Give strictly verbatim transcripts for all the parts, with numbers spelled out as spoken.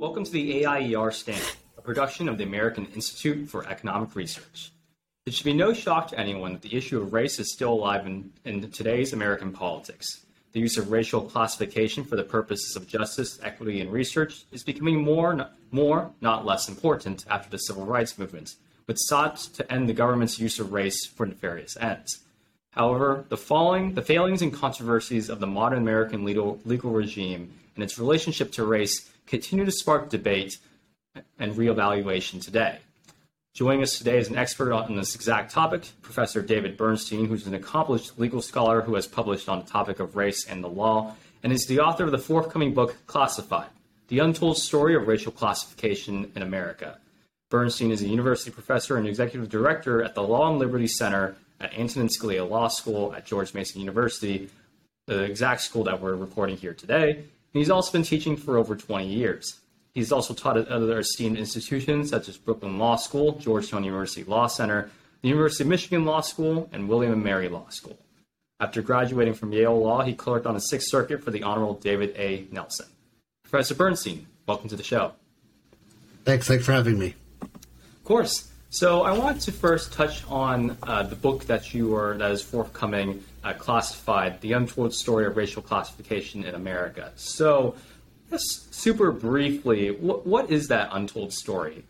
Welcome to the A I E R Standard, a production of the American Institute for Economic Research. It should be no shock to anyone that the issue of race is still alive in, in today's American politics. The use of racial classification for the purposes of justice, equity, and research is becoming more, more, not less important after the Civil Rights Movement, which sought to end the government's use of race for nefarious ends. However, the, following, the failings and controversies of the modern American legal, legal regime and its relationship to race continue to spark debate and reevaluation today. Joining us today is an expert on this exact topic, Professor David Bernstein, who's an accomplished legal scholar who has published on the topic of race and the law, and is the author of the forthcoming book, Classified: The Untold Story of Racial Classification in America. Bernstein is a university professor and executive director at the Law and Liberty Center at Antonin Scalia Law School at George Mason University, the exact school that we're recording here today. And he's also been teaching for over twenty years. He's also taught at other esteemed institutions such as Brooklyn Law School, Georgetown University Law Center, the University of Michigan Law School, and William and Mary Law School. After graduating from Yale Law, he clerked on the Sixth Circuit for the Honorable David A. Nelson. Professor Bernstein, welcome to the show. Thanks, thanks for having me. Of course. So I wanted to first touch on uh, the book that you are, that is forthcoming, uh, Classified: The Untold Story of Racial Classification in America. So, just super briefly, what, what is that untold story?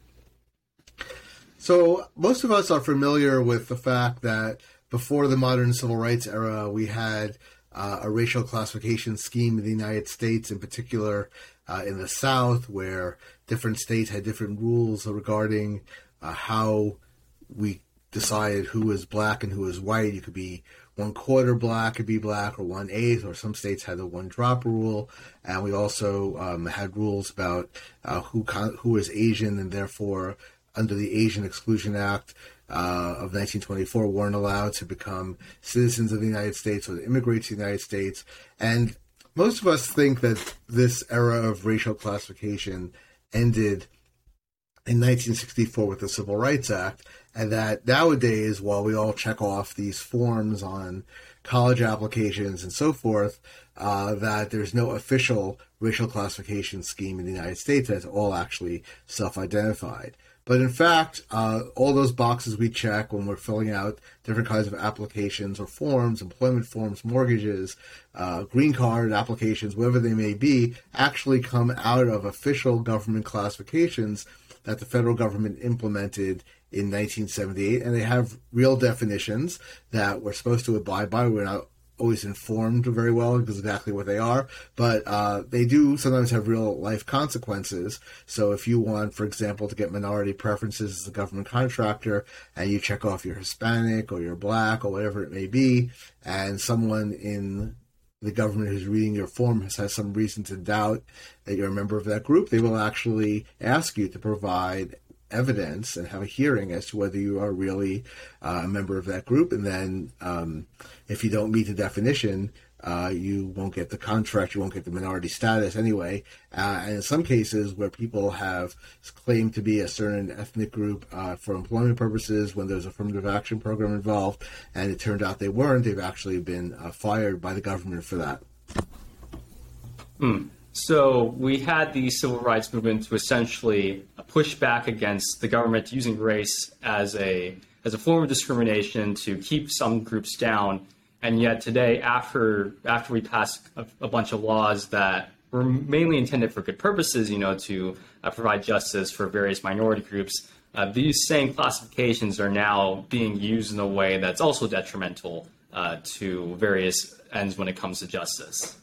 So most of us are familiar with the fact that before the modern civil rights era, we had uh, a racial classification scheme in the United States, in particular uh, in the South, where different states had different rules regarding uh, how we decided who was black and who was white. You could be one quarter black could be black, or one eighth, or some states had the one drop rule. And we also um, had rules about uh, who con- who is Asian, and therefore, under the Asian Exclusion Act uh, of nineteen twenty-four, weren't allowed to become citizens of the United States or to immigrate to the United States. And most of us think that this era of racial classification ended in nineteen sixty-four with the Civil Rights Act, and that nowadays, while we all check off these forms on college applications and so forth, uh, that there's no official racial classification scheme in the United States that's all actually self-identified. But in fact, uh, all those boxes we check when we're filling out different kinds of applications or forms, employment forms, mortgages, uh, green card applications, whatever they may be, actually come out of official government classifications that the federal government implemented in nineteen seventy-eight, and they have real definitions that we're supposed to abide by. We're not always informed very well because exactly what they are, but uh, they do sometimes have real life consequences. So if you want, for example, to get minority preferences as a government contractor, and you check off you're Hispanic or you're black or whatever it may be, and someone in the government who's reading your form has, has some reason to doubt that you're a member of that group, they will actually ask you to provide evidence and have a hearing as to whether you are really uh, a member of that group. And then um, if you don't meet the definition, uh, you won't get the contract, you won't get the minority status anyway. Uh, and in some cases where people have claimed to be a certain ethnic group uh, for employment purposes, when there's an affirmative action program involved, and it turned out they weren't, they've actually been uh, fired by the government for that. Hmm. So we had the civil rights movement to essentially push back against the government using race as a as a form of discrimination to keep some groups down. And yet today, after after we passed a, a bunch of laws that were mainly intended for good purposes, you know, to uh, provide justice for various minority groups, uh, these same classifications are now being used in a way that's also detrimental uh, to various ends when it comes to justice.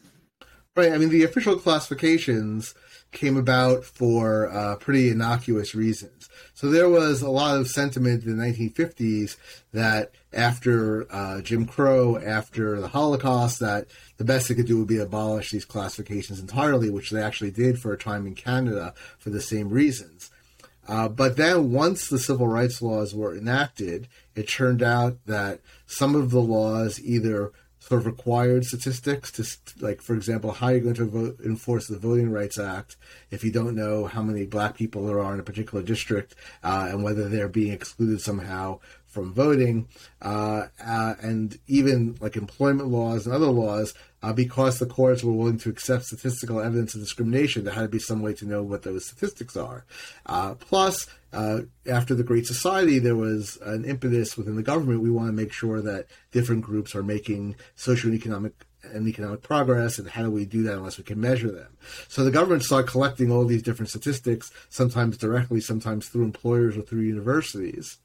Right. I mean, the official classifications came about for uh, pretty innocuous reasons. So there was a lot of sentiment in the nineteen fifties that after uh, Jim Crow, after the Holocaust, that the best they could do would be abolish these classifications entirely, which they actually did for a time in Canada for the same reasons. Uh, but then once the civil rights laws were enacted, it turned out that some of the laws either sort of required statistics to, like, for example, how you're going to vote, enforce the Voting Rights Act if you don't know how many black people there are in a particular district uh, and whether they're being excluded somehow from voting, uh, uh, and even like employment laws and other laws, uh, because the courts were willing to accept statistical evidence of discrimination, there had to be some way to know what those statistics are. Uh, plus, uh, after the Great Society, there was an impetus within the government. We want to make sure that different groups are making socioeconomic and economic progress, and how do we do that unless we can measure them? So the government started collecting all these different statistics, sometimes directly, sometimes through employers or through universities.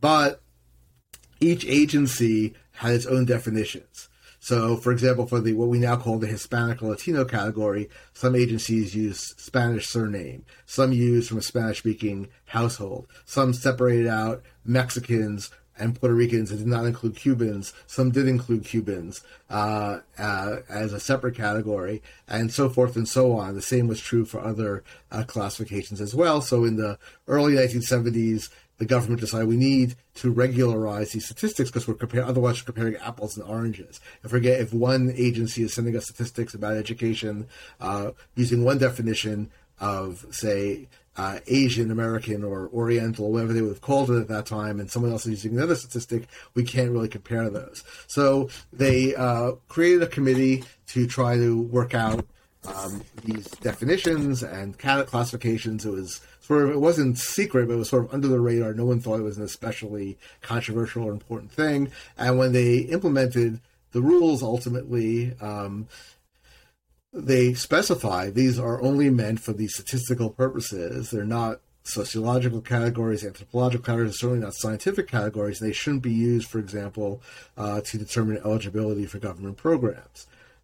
But each agency had its own definitions. So, for example, for the what we now call the Hispanic-Latino category, some agencies use Spanish surname, some use from a Spanish-speaking household, some separated out Mexicans and Puerto Ricans and did not include Cubans. Some did include Cubans uh, uh, as a separate category, and so forth and so on. The same was true for other uh, classifications as well. So in the early nineteen seventies, the government decided we need to regularize these statistics because we're compare, otherwise we're comparing apples and oranges. If we get, if one agency is sending us statistics about education uh, using one definition of, say, Uh, Asian American or Oriental, whatever they would have called it at that time, and someone else is using another statistic, we can't really compare those. So they uh, created a committee to try to work out um, these definitions and classifications. It was sort of, it wasn't secret, but it was sort of under the radar. No one thought it was an especially controversial or important thing. And when they implemented the rules, ultimately, um, they specify these are only meant for these statistical purposes. They're not sociological categories, anthropological categories, certainly not scientific categories. They shouldn't be used, for example, uh, to determine eligibility for government programs.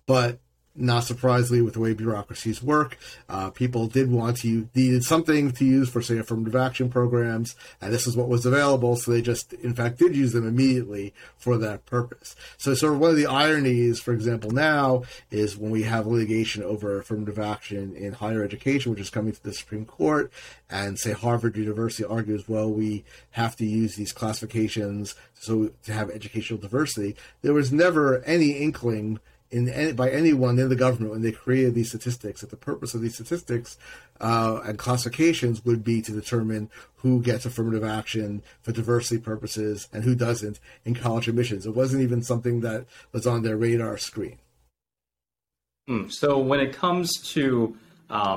But not surprisingly, with the way bureaucracies work, uh, people did want to, needed something to use for, say, affirmative action programs, and this is what was available, so they just, in fact, did use them immediately for that purpose. So sort of one of the ironies, for example, now, is when we have litigation over affirmative action in higher education, which is coming to the Supreme Court, and, say, Harvard University argues, well, we have to use these classifications so to have educational diversity. There was never any inkling In any, by anyone in the government when they created these statistics, that the purpose of these statistics uh, and classifications would be to determine who gets affirmative action for diversity purposes and who doesn't in college admissions. It wasn't even something that was on their radar screen. Mm, so when it comes to, uh,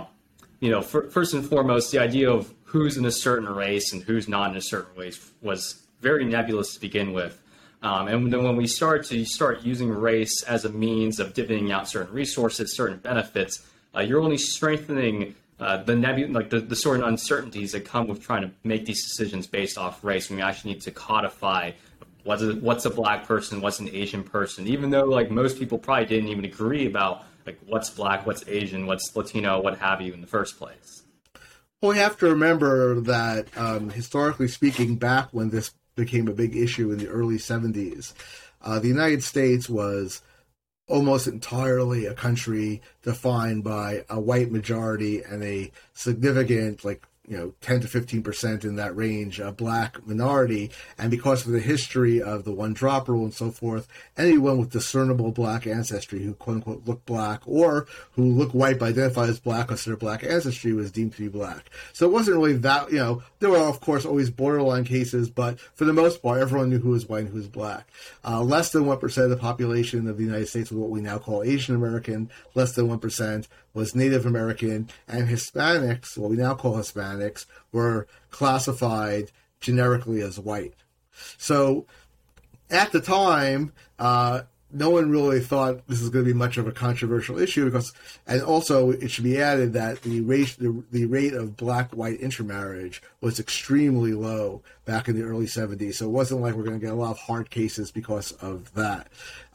you know, for, first and foremost, the idea of who's in a certain race and who's not in a certain race was very nebulous to begin with. Um, and then when we start to start using race as a means of divvying out certain resources, certain benefits, uh, you're only strengthening uh, the nebu- like the, the sort of uncertainties that come with trying to make these decisions based off race. When you actually need to codify what's a, what's a black person, what's an Asian person, even though like most people probably didn't even agree about like what's black, what's Asian, what's Latino, what have you in the first place. Well, we have to remember that um, historically speaking, back when this became a big issue in the early seventies. Uh, the United States was almost entirely a country defined by a white majority and a significant, like, you know, ten to fifteen percent in that range, a black minority. And because of the history of the one drop rule and so forth, anyone with discernible black ancestry who quote unquote looked black or who looked white but identified as black because of their black ancestry was deemed to be black. So it wasn't really that, you know, there were of course always borderline cases, but for the most part, everyone knew who was white and who was black. Uh, less than one percent of the population of the United States was what we now call Asian American, less than one percent was Native American, and Hispanics, what we now call Hispanics, were classified generically as white. So at the time, uh, no one really thought this is going to be much of a controversial issue because, and also it should be added that the rate, the, the rate of black-white intermarriage was extremely low back in the early seventies. So it wasn't like we're going to get a lot of hard cases because of that.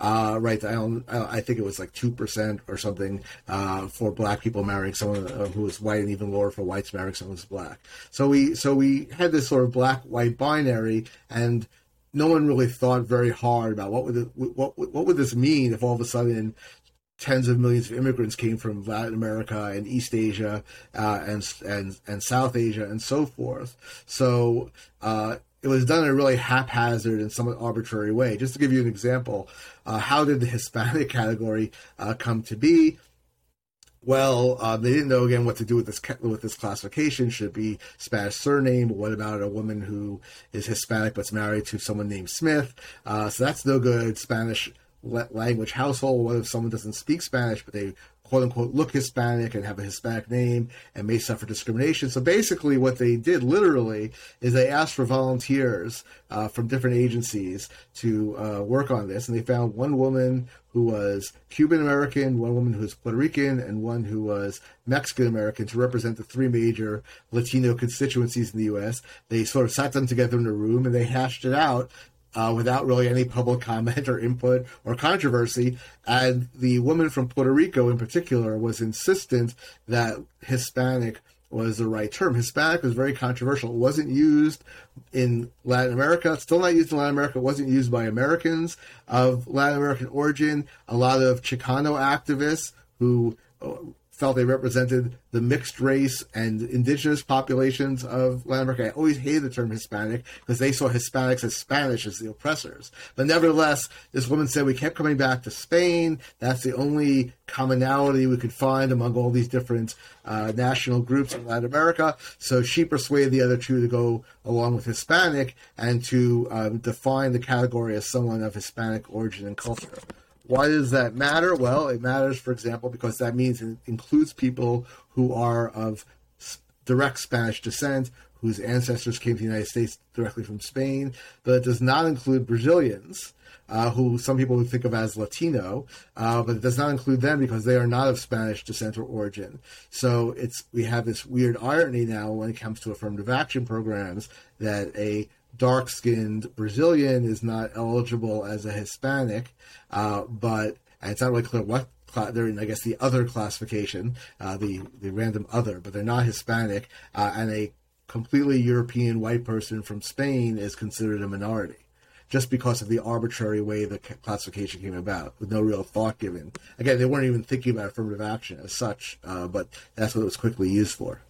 Uh, right. I don't, I think it was like two percent or something uh, for black people marrying someone who was white and even lower for whites marrying someone who's black. So we, so we had this sort of black-white binary, and no one really thought very hard about what would it, what what would this mean if all of a sudden tens of millions of immigrants came from Latin America and East Asia uh, and and and South Asia and so forth. So uh, it was done in a really haphazard and somewhat arbitrary way. Just to give you an example, uh, how did the Hispanic category uh, come to be? well, uh, they didn't know, again, what to do with this with this classification. Should it be Spanish surname? What about a woman who is Hispanic but's married to someone named Smith? Uh, so that's no good. Spanish language household. What if someone doesn't speak Spanish, but they quote unquote look Hispanic and have a Hispanic name and may suffer discrimination? So basically what they did literally is they asked for volunteers uh, from different agencies to uh, work on this. And they found one woman who was Cuban American, one woman who was Puerto Rican, and one who was Mexican American to represent the three major Latino constituencies in the U S. They sort of sat them together in a room and they hashed it out Uh, without really any public comment or input or controversy. And the woman from Puerto Rico in particular was insistent that Hispanic was the right term. Hispanic was very controversial. It wasn't used in Latin America. It's still not used in Latin America. It wasn't used by Americans of Latin American origin. A lot of Chicano activists who felt they represented the mixed race and indigenous populations of Latin America. I always hated the term Hispanic because they saw Hispanics as Spanish, as the oppressors. But nevertheless, this woman said, we kept coming back to Spain. That's the only commonality we could find among all these different uh, national groups in Latin America. So she persuaded the other two to go along with Hispanic and to um, define the category as someone of Hispanic origin and culture. Why does that matter? Well, it matters, for example, because that means it includes people who are of direct Spanish descent, whose ancestors came to the United States directly from Spain, but it does not include Brazilians, uh, who some people would think of as Latino, uh, but it does not include them because they are not of Spanish descent or origin. So it's we have this weird irony now when it comes to affirmative action programs that a dark-skinned Brazilian is not eligible as a Hispanic, uh, but and it's not really clear what class they're in. I guess the other classification, uh, the the random other, but they're not Hispanic, uh, and a completely European white person from Spain is considered a minority, just because of the arbitrary way the classification came about, with no real thought given. Again, they weren't even thinking about affirmative action as such, uh, but that's what it was quickly used for.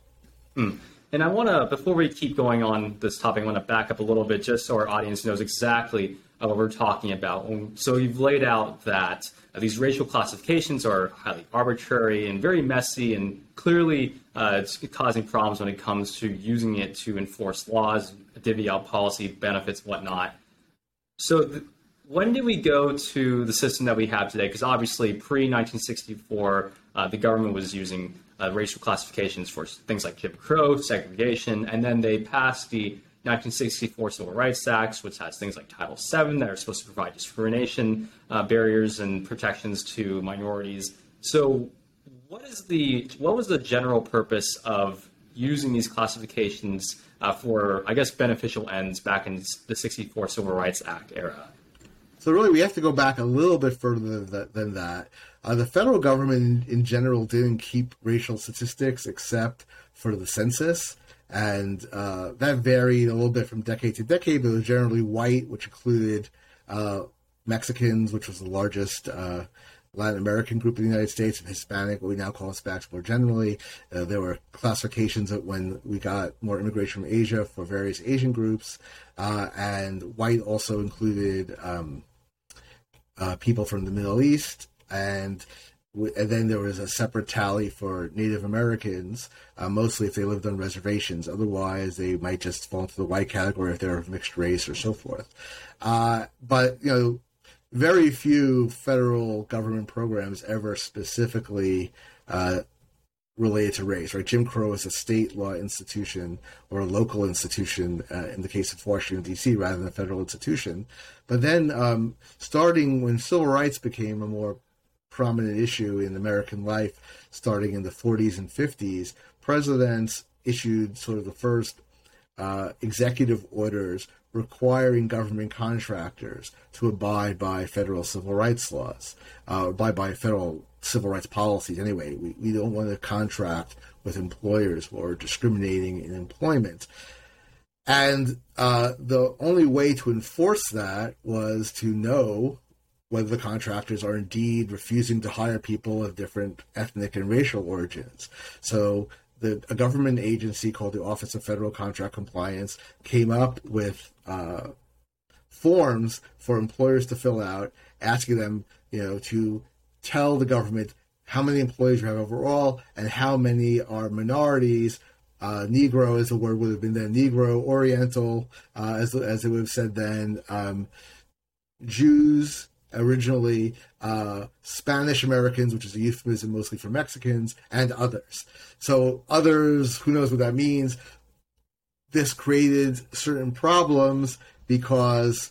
Mm. And I want to, before we keep going on this topic, I want to back up a little bit just so our audience knows exactly what we're talking about. So you've laid out that these racial classifications are highly arbitrary and very messy, and clearly uh, it's causing problems when it comes to using it to enforce laws, divvy out policy, benefits, whatnot. So th- when did we go to the system that we have today? Because obviously pre-nineteen sixty-four, uh, the government was using Uh, racial classifications for things like Jim Crow, segregation, and then they passed the nineteen sixty-four Civil Rights Act, which has things like Title seven that are supposed to provide discrimination uh, barriers and protections to minorities. So what is the what was the general purpose of using these classifications uh, for, I guess, beneficial ends back in the sixty-four Civil Rights Act era? So really, we have to go back a little bit further than, than that. Uh, the federal government in general didn't keep racial statistics except for the census, and uh, that varied a little bit from decade to decade, but it was generally white, which included uh, Mexicans, which was the largest uh, Latin American group in the United States, and Hispanic, what we now call Hispanics more generally. Uh, there were classifications that when we got more immigration from Asia for various Asian groups, uh, and white also included um, uh, people from the Middle East, And, w- and then there was a separate tally for Native Americans, uh, mostly if they lived on reservations. Otherwise, they might just fall into the white category if they're of mixed race or so forth. Uh, but, you know, very few federal government programs ever specifically uh, related to race, right? Jim Crow is a state law institution or a local institution uh, in the case of Washington, D C, rather than a federal institution. But then um, starting when civil rights became a more prominent issue in American life starting in the forties and fifties, presidents issued sort of the first uh, executive orders requiring government contractors to abide by federal civil rights laws, uh, abide by federal civil rights policies anyway. We, we don't want to contract with employers who are discriminating in employment. And uh, the only way to enforce that was to know whether the contractors are indeed refusing to hire people of different ethnic and racial origins. So the, a government agency called the Office of Federal Contract Compliance came up with uh, forms for employers to fill out, asking them, you know, to tell the government how many employees you have overall, and how many are minorities. Uh, Negro is the word would have been then. Negro, Oriental, uh, as as it would have said then. Um, Jews originally, uh, Spanish Americans, which is a euphemism mostly for Mexicans, and others. So others, who knows what that means? This created certain problems because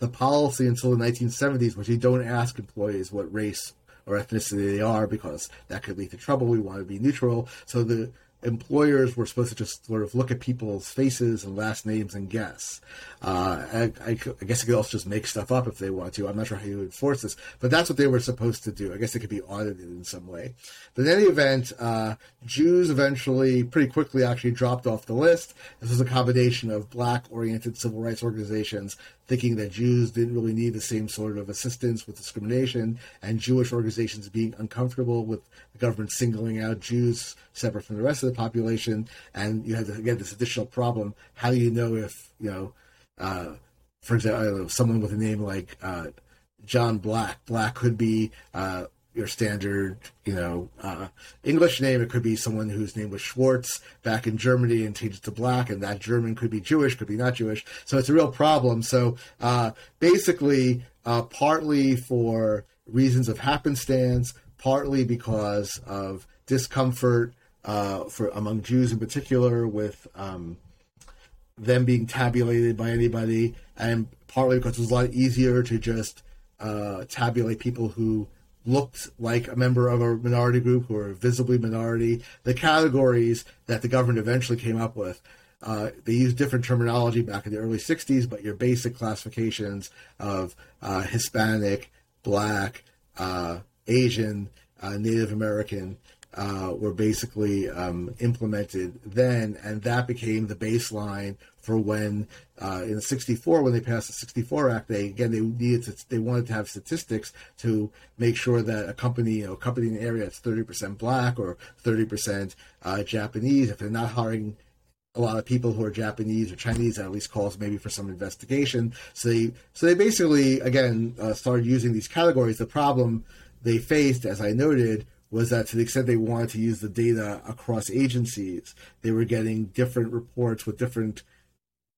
the policy until the nineteen seventies, which you don't ask employees what race or ethnicity they are because that could lead to trouble. We want to be neutral. So the employers were supposed to just sort of look at people's faces and last names and guess. Uh, I, I, I guess they could also just make stuff up if they want to. I'm not sure how you enforce this, but that's what they were supposed to do. I guess it could be audited in some way. But in any event, uh, Jews eventually, pretty quickly, actually dropped off the list. This was a combination of black-oriented civil rights organizations thinking that Jews didn't really need the same sort of assistance with discrimination, and Jewish organizations being uncomfortable with the government singling out Jews separate from the rest of the population. And you had, again, this additional problem. How do you know if, you know, uh, for example, I don't know, someone with a name like uh, John Black. Black could be uh, your standard, you know, uh, English name. It could be someone whose name was Schwartz back in Germany and changed to Black, and that German could be Jewish, could be not Jewish. So it's a real problem. So uh, basically, uh, partly for reasons of happenstance, partly because of discomfort uh, for among Jews in particular with um, them being tabulated by anybody, and partly because it was a lot easier to just uh, tabulate people who looked like a member of a minority group who were visibly minority. The categories that the government eventually came up with, uh, they used different terminology back in the early sixties, but your basic classifications of uh, Hispanic, Black, uh, Asian, uh, Native American uh, were basically um, implemented then, and that became the baseline for when uh, in sixty-four, when they passed the sixty-four Act, they again they needed to, they wanted to have statistics to make sure that a company, you know, a company in an area that's thirty percent Black or thirty percent uh, Japanese, if they're not hiring a lot of people who are Japanese or Chinese, that at least calls maybe for some investigation. So they so they basically again uh, started using these categories. The problem they faced, as I noted, was that to the extent they wanted to use the data across agencies, they were getting different reports with different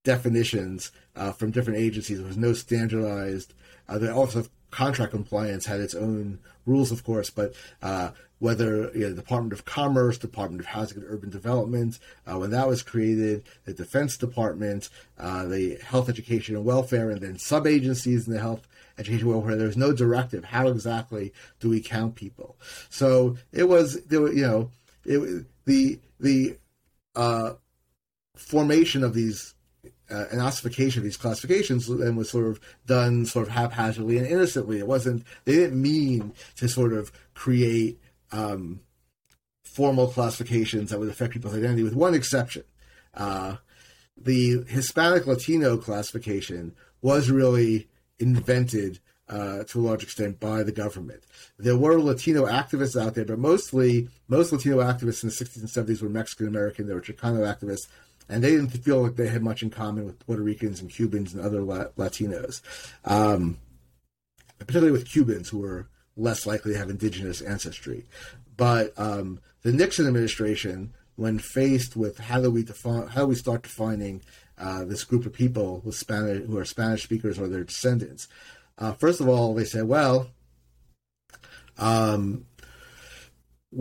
definitions uh, from different agencies. There was no standardized. Uh, the Office of Contract Compliance had its own rules, of course, but uh, whether you know, the Department of Commerce, Department of Housing and Urban Development, uh, when that was created, the Defense Department, uh, the Health, Education, and Welfare, and then sub-agencies in the Health, Education, and Welfare, there was no directive. How exactly do we count people? So it was, there were, you know, it, the the uh, formation of these Uh, an ossification of these classifications and was sort of done sort of haphazardly and innocently. It wasn't, they didn't mean to sort of create um, formal classifications that would affect people's identity, with one exception. Uh, the Hispanic-Latino classification was really invented uh, to a large extent by the government. There were Latino activists out there, but mostly, most Latino activists in the sixties and seventies were Mexican-American, there were Chicano activists, and they didn't feel like they had much in common with Puerto Ricans and Cubans and other La- Latinos, um, particularly with Cubans, who were less likely to have indigenous ancestry. But um, the Nixon administration, when faced with how do we define, how do we start defining uh, this group of people with Spanish, who are Spanish speakers or their descendants, uh, first of all, they said, well, um,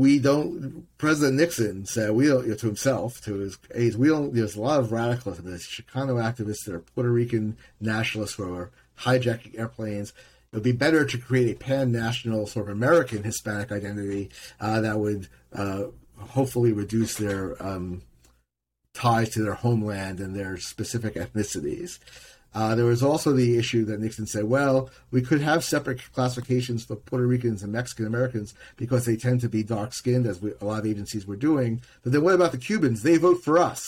we don't, President Nixon said, we don't, you know, to himself, to his aides, we don't, there's a lot of radicalism. There's Chicano activists, there are Puerto Rican nationalists who are hijacking airplanes. It would be better to create a pan-national sort of American Hispanic identity uh, that would uh, hopefully reduce their um, ties to their homeland and their specific ethnicities. Uh, there was also the issue that Nixon said, well, we could have separate classifications for Puerto Ricans and Mexican Americans because they tend to be dark-skinned, as we, a lot of agencies were doing. But then what about the Cubans? They vote for us.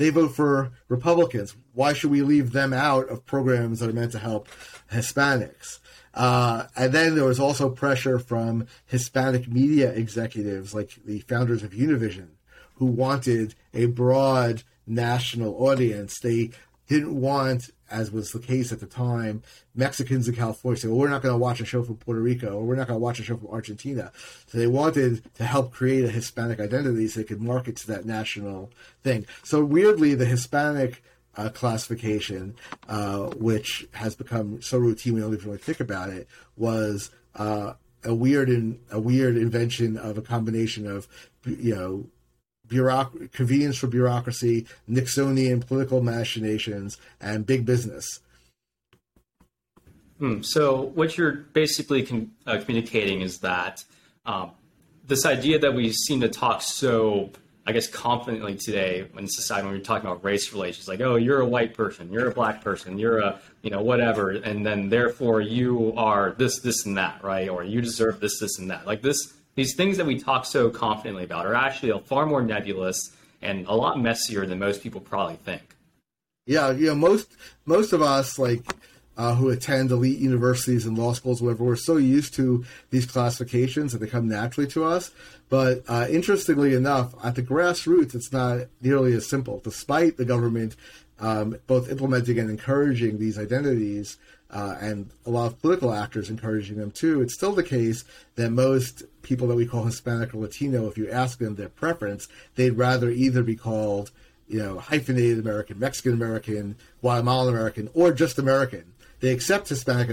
They vote for Republicans. Why should we leave them out of programs that are meant to help Hispanics? Uh, and then there was also pressure from Hispanic media executives, like the founders of Univision, who wanted a broad national audience. They didn't want as was the case at the time, Mexicans in California said, well, we're not going to watch a show from Puerto Rico, or we're not going to watch a show from Argentina. So they wanted to help create a Hispanic identity so they could market to that national thing. So weirdly, the Hispanic uh, classification, uh, which has become so routine we don't even really think about it, was uh, a weird in, a weird invention of a combination of, you know, Bureauc- convenience for bureaucracy, Nixonian political machinations, and big business. Hmm. So what you're basically com- uh, communicating is that um, this idea that we seem to talk so, I guess, confidently today in society when we're talking about race relations, like, oh, you're a white person, you're a black person, you're a, you know, whatever, and then therefore you are this, this, and that, right? Or you deserve this, this, and that. Like this. These things that we talk so confidently about are actually far more nebulous and a lot messier than most people probably think. Yeah, you know, most most of us, like uh, who attend elite universities and law schools, whatever, we're so used to these classifications that they come naturally to us. But uh, interestingly enough, at the grassroots, it's not nearly as simple. Despite the government um, both implementing and encouraging these identities, Uh, and a lot of political actors encouraging them too, it's still the case that most people that we call Hispanic or Latino, if you ask them their preference, they'd rather either be called, you know, hyphenated American, Mexican American, Guatemalan American, or just American. They accept Hispanic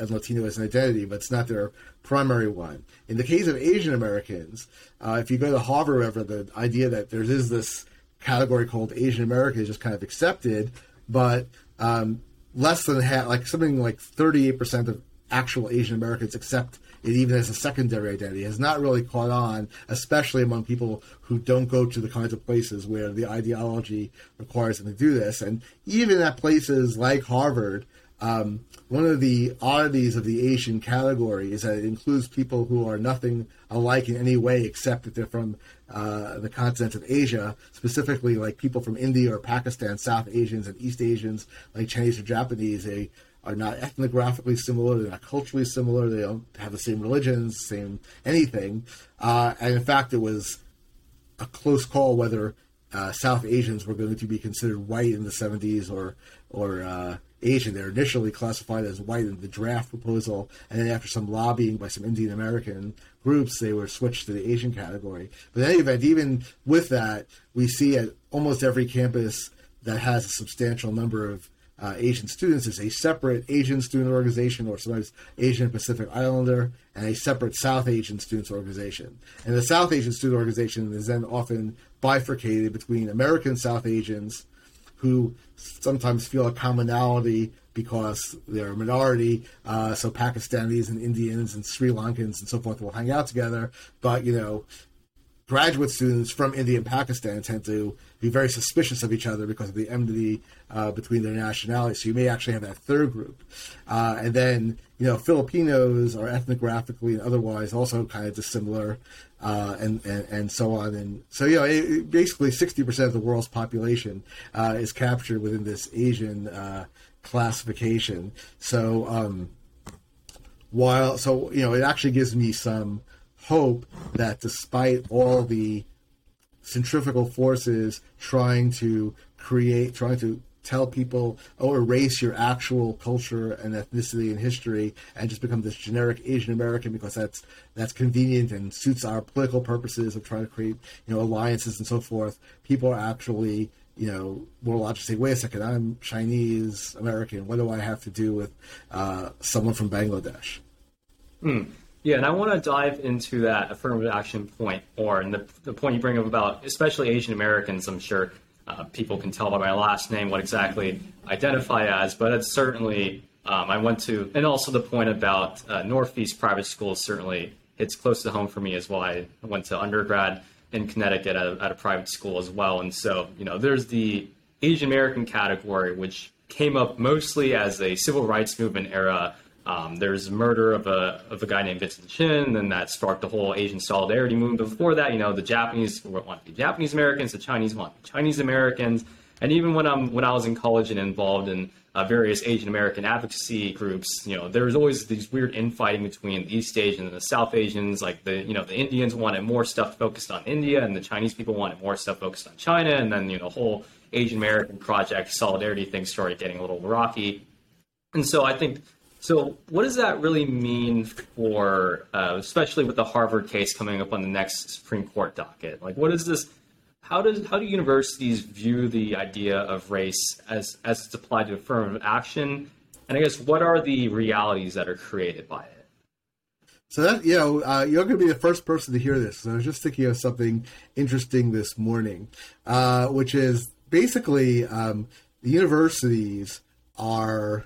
and Latino as an identity, but it's not their primary one. In the case of Asian Americans, uh, if you go to Harvard, ever, the idea that there is this category called Asian American is just kind of accepted, but um, less than half, like something like thirty-eight percent of actual Asian Americans accept it even as a secondary identity. It has not really caught on, especially among people who don't go to the kinds of places where the ideology requires them to do this. And even at places like Harvard, um, one of the oddities of the Asian category is that it includes people who are nothing alike in any way except that they're from uh, the continent of Asia, specifically like people from India or Pakistan, South Asians and East Asians, like Chinese or Japanese. They are not ethnographically similar, they're not culturally similar, they don't have the same religions, same anything. Uh, and in fact, it was a close call whether uh, South Asians were going to be considered white in the seventies or, or uh, Asian. They're initially classified as white in the draft proposal, and then after some lobbying by some Indian American groups, they were switched to the Asian category. But in any event, even with that, we see at almost every campus that has a substantial number of uh, Asian students is a separate Asian student organization, or sometimes Asian Pacific Islander, and a separate South Asian students organization. And the South Asian student organization is then often bifurcated between American South Asians, who sometimes feel a commonality because they're a minority. Uh, so Pakistanis and Indians and Sri Lankans and so forth will hang out together. But, you know, graduate students from India and Pakistan tend to be very suspicious of each other because of the enmity uh, between their nationalities. So you may actually have that third group. Uh, and then, you know, Filipinos are ethnographically and otherwise also kind of dissimilar, uh, and, and, and so on. And so, you know, it, it basically sixty percent of the world's population uh, is captured within this Asian uh, classification. So um, while, so, you know, it actually gives me some hope that despite all the centrifugal forces trying to create, trying to tell people, oh, erase your actual culture and ethnicity and history and just become this generic Asian American because that's that's convenient and suits our political purposes of trying to create, you know, alliances and so forth, people are actually, you know, more logical say, wait a second, I'm Chinese American. What do I have to do with uh, someone from Bangladesh? Mm. Yeah, and I want to dive into that affirmative action point more, and the, the point you bring up about, especially Asian Americans, I'm sure uh, people can tell by my last name what exactly I identify as, but it's certainly, um, I went to, and also the point about uh, Northeast private schools certainly hits close to home for me as well. I went to undergrad in Connecticut at a, at a private school as well, and so, you know, there's the Asian American category, which came up mostly as a civil rights movement era. Um, there's murder of a of a guy named Vincent Chin, and that sparked the whole Asian solidarity movement. Before that, you know, the Japanese want to be Japanese Americans, the Chinese want to be Chinese Americans, and even when I'm when I was in college and involved in uh, various Asian American advocacy groups, you know, there was always these weird infighting between the East Asians and the South Asians. Like the you know the Indians wanted more stuff focused on India, and the Chinese people wanted more stuff focused on China, and then you know the whole Asian American project solidarity thing started getting a little rocky. And so I think, so what does that really mean for, uh, especially with the Harvard case coming up on the next Supreme Court docket? Like, what is this? How does how do universities view the idea of race as as it's applied to affirmative action? And I guess what are the realities that are created by it? So that, you know, uh, you're going to be the first person to hear this. So I was just thinking of something interesting this morning, uh, which is basically um, the universities are,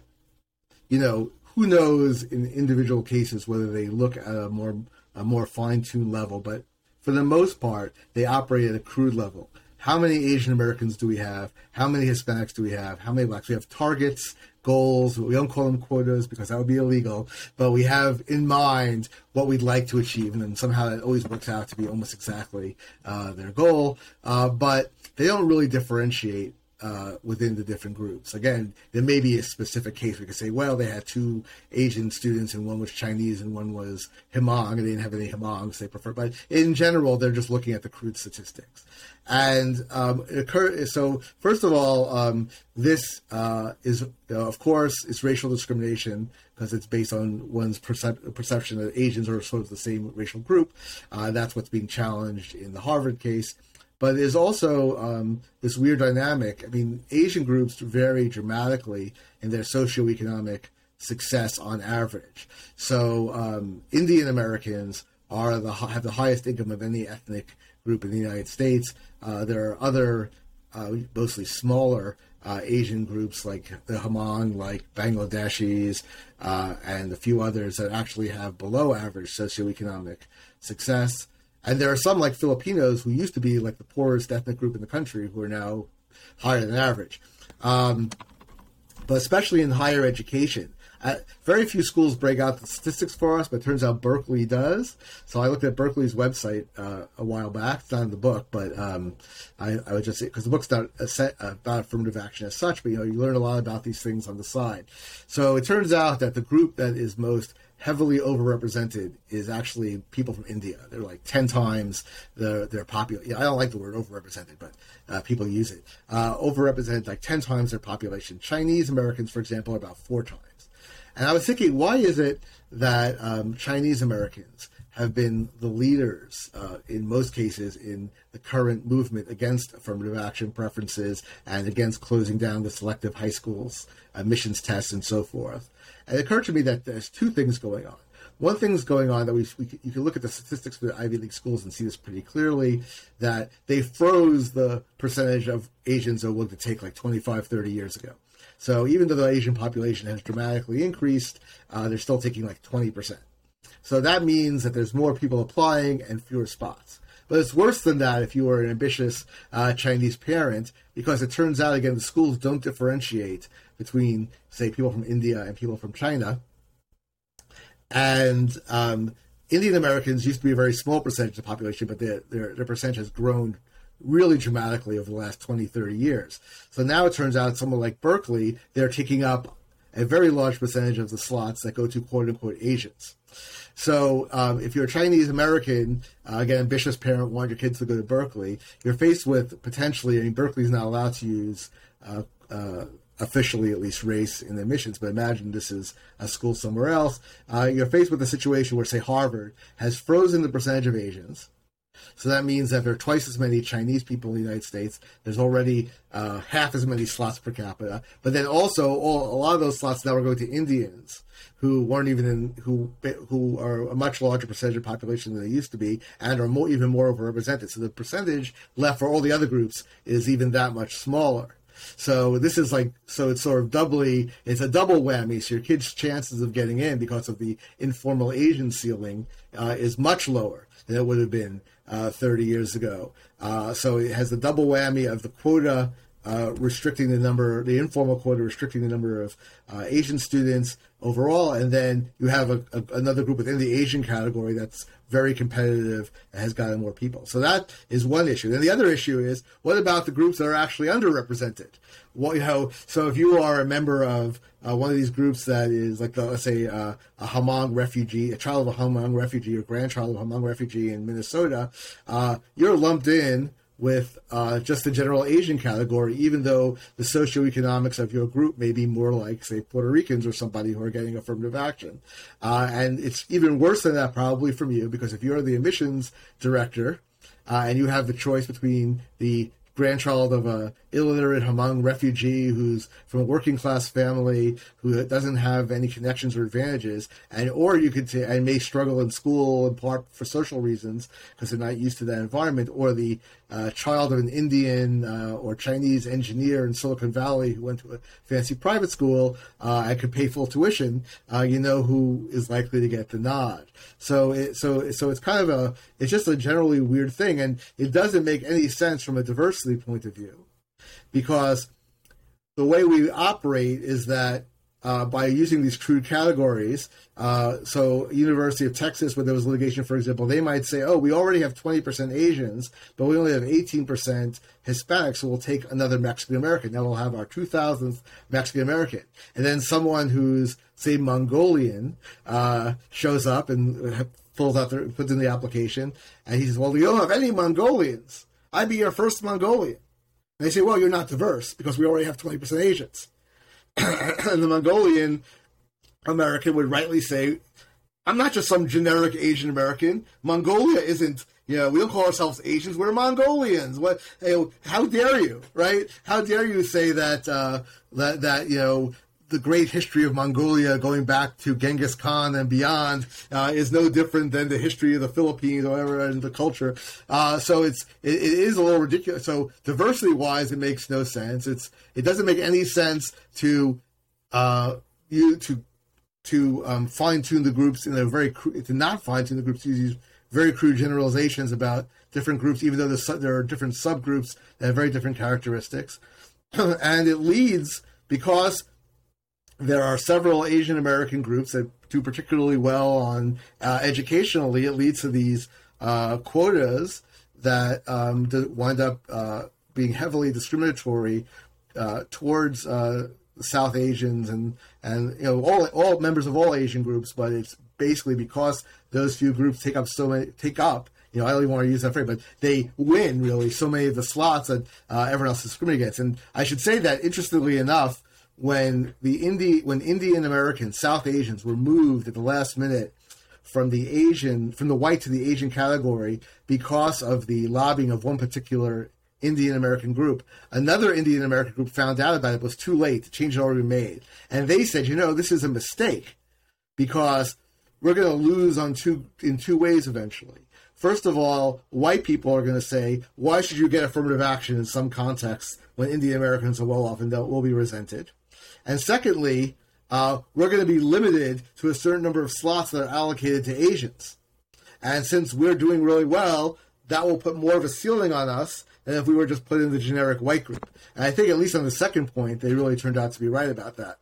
you know, who knows in individual cases whether they look at a more a more fine-tuned level, but for the most part, they operate at a crude level. How many Asian Americans do we have? How many Hispanics do we have? How many blacks? We have targets, goals. We don't call them quotas because that would be illegal, but we have in mind what we'd like to achieve, and then somehow it always works out to be almost exactly uh, their goal. Uh, but they don't really differentiate uh, within the different groups. Again, there may be a specific case we could say, well, they had two Asian students and one was Chinese and one was Hmong, and they didn't have any Hmongs they preferred. But in general, they're just looking at the crude statistics. And um, it occur- so, first of all, um, this uh, is, uh, of course, it's racial discrimination because it's based on one's percep- perception that Asians are sort of the same racial group. Uh, that's what's being challenged in the Harvard case. But there's also um, this weird dynamic. I mean, Asian groups vary dramatically in their socioeconomic success on average. So um, Indian Americans are the have the highest income of any ethnic group in the United States. Uh, there are other, uh, mostly smaller uh, Asian groups like the Hmong, like Bangladeshis, uh, and a few others that actually have below average socioeconomic success. And there are some like Filipinos who used to be like the poorest ethnic group in the country who are now higher than average. Um, but especially in higher education, uh, very few schools break out the statistics for us, but it turns out Berkeley does. So I looked at Berkeley's website uh, a while back. It's not in the book, but um, I, I would just say, because the book's not a set, uh, about affirmative action as such, but you know, you learn a lot about these things on the side. So it turns out that the group that is most heavily overrepresented is actually people from India. They're like ten times the, their population. Yeah, I don't like the word overrepresented, but uh, people use it. Uh, overrepresented like ten times their population. Chinese Americans, for example, are about four times. And I was thinking, why is it that um, Chinese Americans have been the leaders uh, in most cases in the current movement against affirmative action preferences and against closing down the selective high schools, admissions tests, and so forth? And it occurred to me that there's two things going on. One thing's going on that we, we you can look at the statistics for the Ivy League schools and see this pretty clearly, that they froze the percentage of Asians that were willing to take like twenty-five, thirty years ago. So even though the Asian population has dramatically increased, uh, they're still taking like twenty percent. So that means that there's more people applying and fewer spots. But it's worse than that if you are an ambitious uh, Chinese parent, because it turns out, again, the schools don't differentiate between, say, people from India and people from China. And um, Indian Americans used to be a very small percentage of the population, but their, their, their percentage has grown really dramatically over the last twenty, thirty years. So now it turns out someone like Berkeley, they're taking up a very large percentage of the slots that go to quote-unquote Asians. So um, if you're a Chinese American, uh, again, ambitious parent, want your kids to go to Berkeley, you're faced with potentially, I mean, Berkeley's not allowed to use uh, uh, officially at least race in admissions, but imagine this is a school somewhere else. Uh, you're faced with a situation where, say, Harvard has frozen the percentage of Asians. So that means that there are twice as many Chinese people in the United States. There's already uh, half as many slots per capita. But then also, all, a lot of those slots now are going to Indians, who weren't even in, who who are a much larger percentage of the population than they used to be, and are more, even more overrepresented. So the percentage left for all the other groups is even that much smaller. So this is like, so it's sort of doubly, it's a double whammy. So your kids' chances of getting in because of the informal Asian ceiling uh, is much lower than it would have been Uh, thirty years ago. Uh, so it has the double whammy of the quota uh, restricting the number, the informal quota restricting the number of uh, Asian students overall, and then you have a, a, another group within the Asian category that's very competitive and has gotten more people. So that is one issue. Then the other issue is, what about the groups that are actually underrepresented? Well, you know, so if you are a member of uh, one of these groups that is like, the, let's say, uh, a Hmong refugee, a child of a Hmong refugee or grandchild of a Hmong refugee in Minnesota, uh, you're lumped in with uh, just the general Asian category, even though the socioeconomics of your group may be more like, say, Puerto Ricans or somebody who are getting affirmative action. Uh, and it's even worse than that probably from you, because if you're the admissions director uh, and you have the choice between the grandchild of a illiterate Hmong refugee who's from a working class family who doesn't have any connections or advantages, and or you could say and may struggle in school in part for social reasons because they're not used to that environment, or the uh, child of an Indian uh, or Chinese engineer in Silicon Valley who went to a fancy private school uh, and could pay full tuition, uh, you know who is likely to get the nod. So, it, so, so it's kind of a it's just a generally weird thing, and it doesn't make any sense from a diversity point of view, because the way we operate is that uh, by using these crude categories, uh, so University of Texas, when there was litigation, for example, they might say, oh, we already have twenty percent Asians, but we only have eighteen percent Hispanics, so we'll take another Mexican-American. Now we'll have our two thousandth Mexican-American. And then someone who's, say, Mongolian uh, shows up and pulls out their, puts in the application, and he says, well, we don't have any Mongolians. I'd be your first Mongolian. And they say, well, you're not diverse because we already have twenty percent Asians. And the Mongolian American would rightly say, I'm not just some generic Asian American. Mongolia isn't, you know, we don't call ourselves Asians. We're Mongolians. What? Hey, how dare you, right? How dare you say that, uh, that, that, you know, the great history of Mongolia going back to Genghis Khan and beyond uh, is no different than the history of the Philippines or whatever and the culture. Uh, so it's, it, it is a little ridiculous. So diversity wise, it makes no sense. It's, it doesn't make any sense to, uh, you to, to um, fine tune the groups in a very, cr- to not fine tune the groups, to use very crude generalizations about different groups, even though su- there are different subgroups that have very different characteristics. And it leads, because there are several Asian American groups that do particularly well on uh, educationally. It leads to these uh, quotas that um, wind up uh, being heavily discriminatory uh, towards uh, South Asians and and you know all all members of all Asian groups. But it's basically because those few groups take up so many take up. You know, I don't even want to use that phrase, but they win really so many of the slots that uh, everyone else is discriminating against. And I should say that, interestingly enough, when the Indi- when Indian Americans, South Asians, were moved at the last minute from the Asian, from the white to the Asian category because of the lobbying of one particular Indian American group, another Indian American group found out about it. It was too late. The change had already been made. And they said, you know, this is a mistake because we're going to lose on two in two ways eventually. First of all, white people are going to say, why should you get affirmative action in some contexts when Indian Americans are well off, and they'll will be resented? And secondly, uh, we're going to be limited to a certain number of slots that are allocated to Asians. And since we're doing really well, that will put more of a ceiling on us than if we were just put in the generic white group. And I think at least on the second point, they really turned out to be right about that.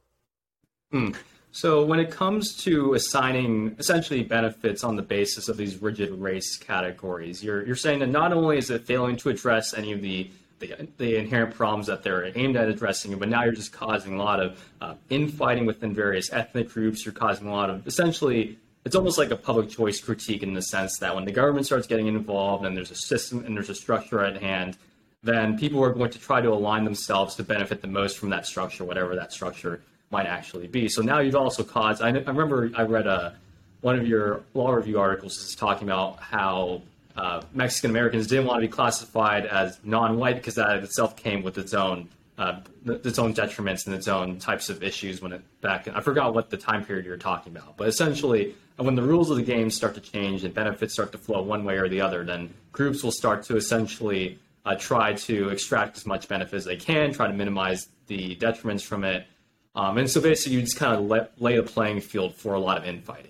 Mm. So when it comes to assigning essentially benefits on the basis of these rigid race categories, you're you're saying that not only is it failing to address any of the The, the inherent problems that they're aimed at addressing, but now you're just causing a lot of uh, infighting within various ethnic groups. You're causing a lot of, essentially, it's almost like a public choice critique in the sense that when the government starts getting involved and there's a system and there's a structure at hand, then people are going to try to align themselves to benefit the most from that structure, whatever that structure might actually be. So now you've also caused, I, I remember I read a, one of your law review articles is talking about how Uh, Mexican-Americans didn't want to be classified as non-white because that itself came with its own uh, its own detriments and its own types of issues when it back. I forgot what the time period you're talking about, but essentially when the rules of the game start to change and benefits start to flow one way or the other, then groups will start to essentially uh, try to extract as much benefit as they can, try to minimize the detriments from it. Um, and so basically you just kind of le- lay a playing field for a lot of infighting.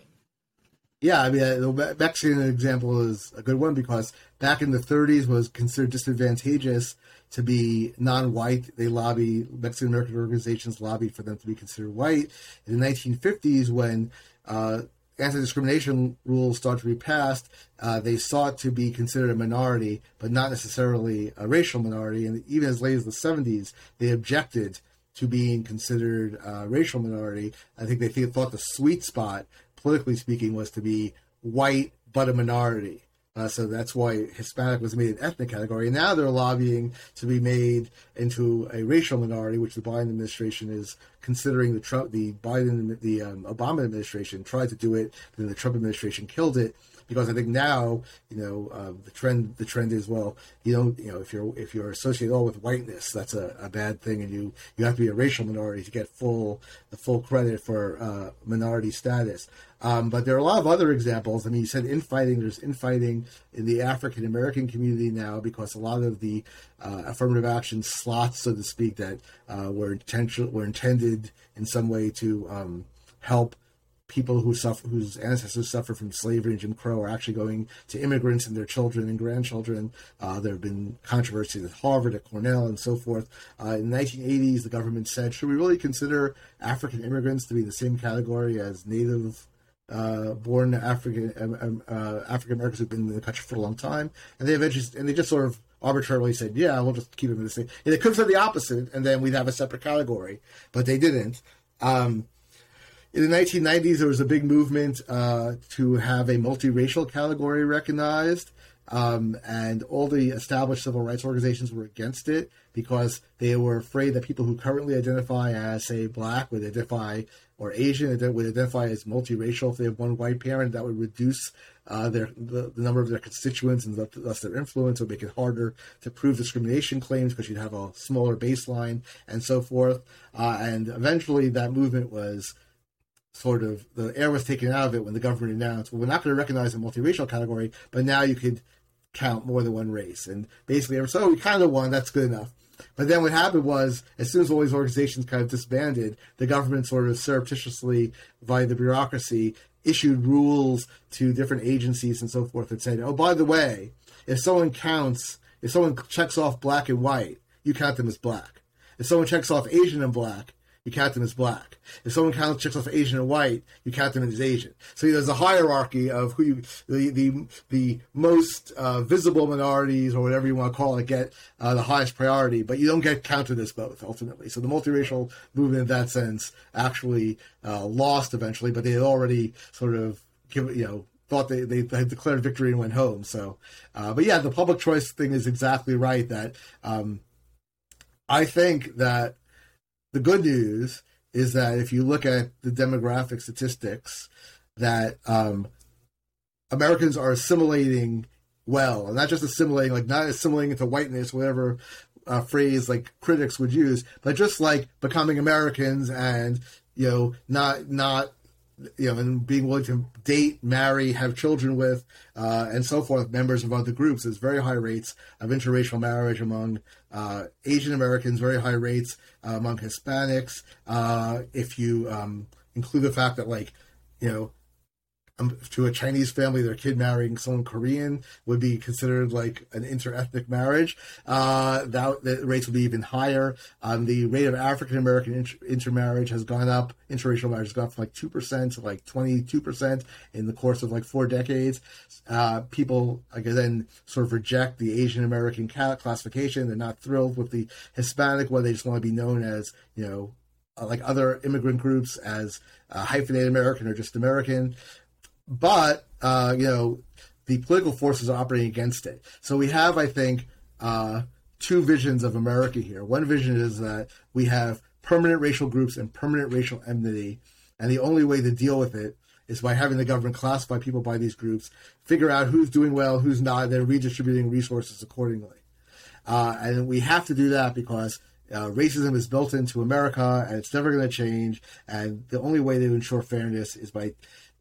Yeah, I mean, the Mexican example is a good one because back in the thirties was considered disadvantageous to be non-white. They lobby, Mexican-American organizations lobbied for them to be considered white. In the nineteen fifties, when uh, anti-discrimination rules started to be passed, uh, they sought to be considered a minority, but not necessarily a racial minority. And even as late as the seventies, they objected to being considered a racial minority. I think they thought the sweet spot, politically speaking, was to be white but a minority. Uh, so that's why Hispanic was made an ethnic category. Now they're lobbying to be made into a racial minority, which the Biden administration is considering. The Trump, the Biden, the um, Obama administration tried to do it, then the Trump administration killed it. Because I think now, you know, uh, the trend the trend is, well, you don't, you know, if you're if you're associated all with whiteness, that's a, a bad thing, and you, you have to be a racial minority to get full the full credit for uh, minority status. Um, but there are a lot of other examples. I mean, you said infighting. There's infighting in the African American community now because a lot of the uh, affirmative action slots, so to speak, that uh, were intentional were intended in some way to um, help people who suffer, whose ancestors suffered from slavery and Jim Crow, are actually going to immigrants and their children and grandchildren. Uh, there have been controversies at Harvard, at Cornell, and so forth. Uh, in the nineteen eighties, the government said, should we really consider African immigrants to be the same category as Native uh, born African um, uh, African Americans who've been in the country for a long time? And they eventually, and they just sort of arbitrarily said, yeah, we'll just keep them in the same. And they could have said the opposite, and then we'd have a separate category, but they didn't. Um, In the nineteen nineties, there was a big movement uh, to have a multiracial category recognized, um, and all the established civil rights organizations were against it because they were afraid that people who currently identify as, say, black would identify, or Asian would identify as multiracial if they have one white parent. That would reduce uh, their the, the number of their constituents and thus their influence. It would make it harder to prove discrimination claims because you'd have a smaller baseline and so forth. Uh, and eventually that movement was sort of, the air was taken out of it when the government announced, well, we're not going to recognize a multiracial category, but now you could count more than one race. And basically, everyone said, oh, we kind of won, that's good enough. But then what happened was, as soon as all these organizations kind of disbanded, the government sort of surreptitiously, via the bureaucracy, issued rules to different agencies and so forth and said, oh, by the way, if someone counts, if someone checks off black and white, you count them as black. If someone checks off Asian and black, you count them as black. If someone counts checks off Asian and white, you count them as Asian. So there's a hierarchy of who you, the the, the most uh, visible minorities, or whatever you want to call it, get uh, the highest priority, but you don't get counted as both, ultimately. So the multiracial movement in that sense actually uh, lost eventually, but they had already sort of, give, you know, thought they, they had declared victory and went home. So, uh, but yeah, the public choice thing is exactly right, that um, I think that the good news is that if you look at the demographic statistics, that um, Americans are assimilating well, and not just assimilating, like not assimilating into whiteness, whatever uh, phrase like critics would use, but just like becoming Americans and, you know, not, not, you know, and being willing to date, marry, have children with, uh, and so forth, members of other groups. There's very high rates of interracial marriage among uh, Asian Americans, very high rates uh, among Hispanics. Uh, if you um, include the fact that, like, you know, um, to a Chinese family, their kid marrying someone Korean would be considered like an interethnic marriage. Uh, that, that rates would be even higher. Um, the rate of African American inter- intermarriage has gone up. Interracial marriage has gone from like two percent to like twenty-two percent in the course of like four decades. Uh, people, like, then sort of reject the Asian American classification. They're not thrilled with the Hispanic one. They just want to be known as, you know, like other immigrant groups, as uh, hyphenated American or just American. But, uh, you know, the political forces are operating against it. So we have, I think, uh, two visions of America here. One vision is that we have permanent racial groups and permanent racial enmity, and the only way to deal with it is by having the government classify people by these groups, figure out who's doing well, who's not, and then redistributing resources accordingly. Uh, and we have to do that because Uh, racism is built into America, and it's never going to change. And the only way to ensure fairness is by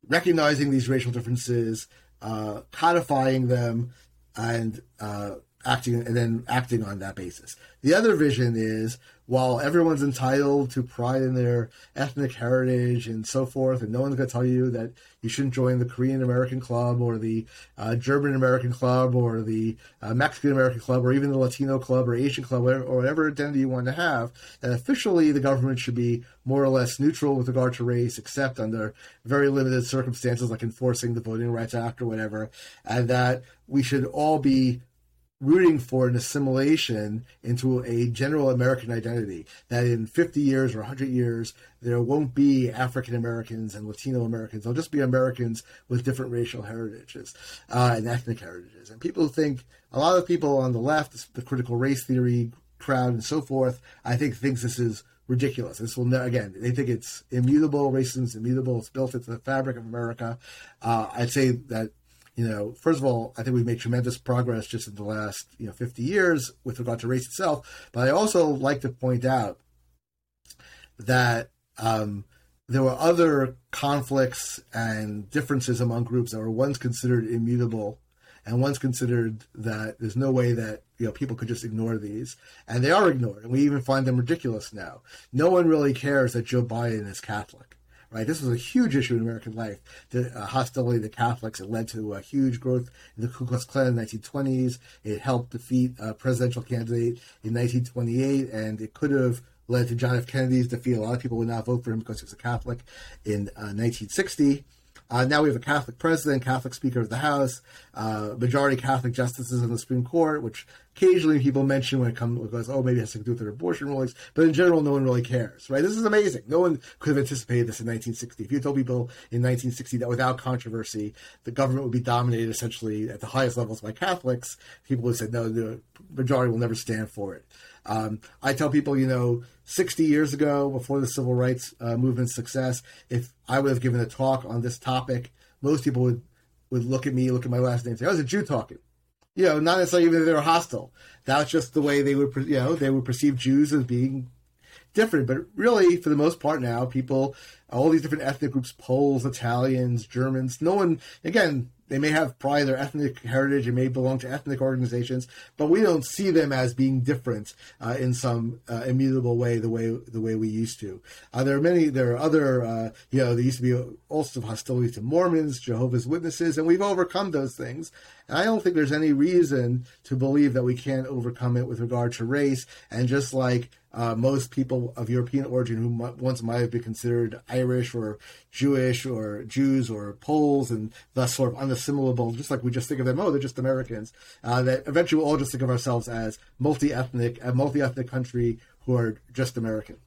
recognizing these racial differences, uh, codifying them, and uh, acting, and then acting on that basis. The other vision is, while everyone's entitled to pride in their ethnic heritage and so forth, and no one's going to tell you that you shouldn't join the Korean American Club or the uh, German American Club or the uh, Mexican American Club or even the Latino Club or Asian Club, whatever, or whatever identity you want to have, that officially the government should be more or less neutral with regard to race, except under very limited circumstances like enforcing the Voting Rights Act or whatever, and that we should all be rooting for an assimilation into a general American identity, that in fifty years or one hundred years, there won't be African Americans and Latino Americans. They'll just be Americans with different racial heritages uh, and ethnic heritages. And people think, a lot of people on the left, the critical race theory crowd and so forth, I think thinks this is ridiculous. This will never, again, they think it's immutable, racism is immutable, it's built into the fabric of America. Uh, I'd say that, you know, first of all, I think we've made tremendous progress just in the last, you know, fifty years with regard to race itself. But I also like to point out that um, there were other conflicts and differences among groups that were once considered immutable and once considered that there's no way that, you know, people could just ignore these. And they are ignored. And we even find them ridiculous now. No one really cares that Joe Biden is Catholic. Right, this was a huge issue in American life. The uh, hostility to Catholics, it led to a huge growth in the Ku Klux Klan in the nineteen twenties. It helped defeat a presidential candidate in nineteen twenty-eight, and it could have led to John F. Kennedy's defeat. A lot of people would not vote for him because he was a Catholic in uh, nineteen sixty. Uh, now we have a Catholic president, Catholic Speaker of the House, uh, majority Catholic justices on the Supreme Court, which occasionally people mention when it comes, when it goes, oh, maybe it has to do with their abortion rulings. But in general, no one really cares, right? This is amazing. No one could have anticipated this in nineteen sixty. If you told people in nineteen sixty that without controversy, the government would be dominated essentially at the highest levels by Catholics, people would have said, no, the majority will never stand for it. Um, I tell people, you know, sixty years ago, before the Civil Rights uh, Movement's success, if I would have given a talk on this topic, most people would, would look at me, look at my last name, and say, "Oh, it's a Jew talking." You know, not necessarily even if they were hostile. That's just the way they would, you know, they would perceive Jews as being different. But really, for the most part now, people, all these different ethnic groups, Poles, Italians, Germans, no one, again, they may have pride in their ethnic heritage, it may belong to ethnic organizations, but we don't see them as being different uh, in some uh, immutable way, the way the way we used to. Uh, there are many, there are other, uh, you know, there used to be all sorts of hostility to Mormons, Jehovah's Witnesses, and we've overcome those things. And I don't think there's any reason to believe that we can't overcome it with regard to race. And just like uh, most people of European origin who m- once might have been considered Irish or Jewish or Jews or Poles and thus sort of unassimilable, just like we just think of them, oh, they're just Americans, uh, that eventually we'll all just think of ourselves as multi-ethnic, a multi-ethnic country who are just American.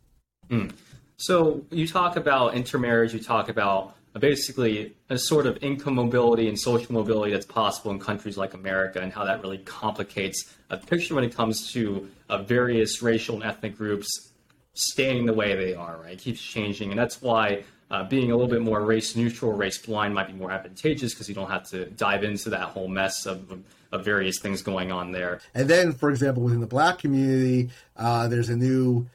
Mm. So you talk about intermarriage, you talk about basically a sort of income mobility and social mobility that's possible in countries like America and how that really complicates a picture when it comes to uh, various racial and ethnic groups staying the way they are, right? It keeps changing. And that's why Uh, being a little bit more race neutral, race blind might be more advantageous because you don't have to dive into that whole mess of, of various things going on there. And then, for example, within the black community, uh, there's a new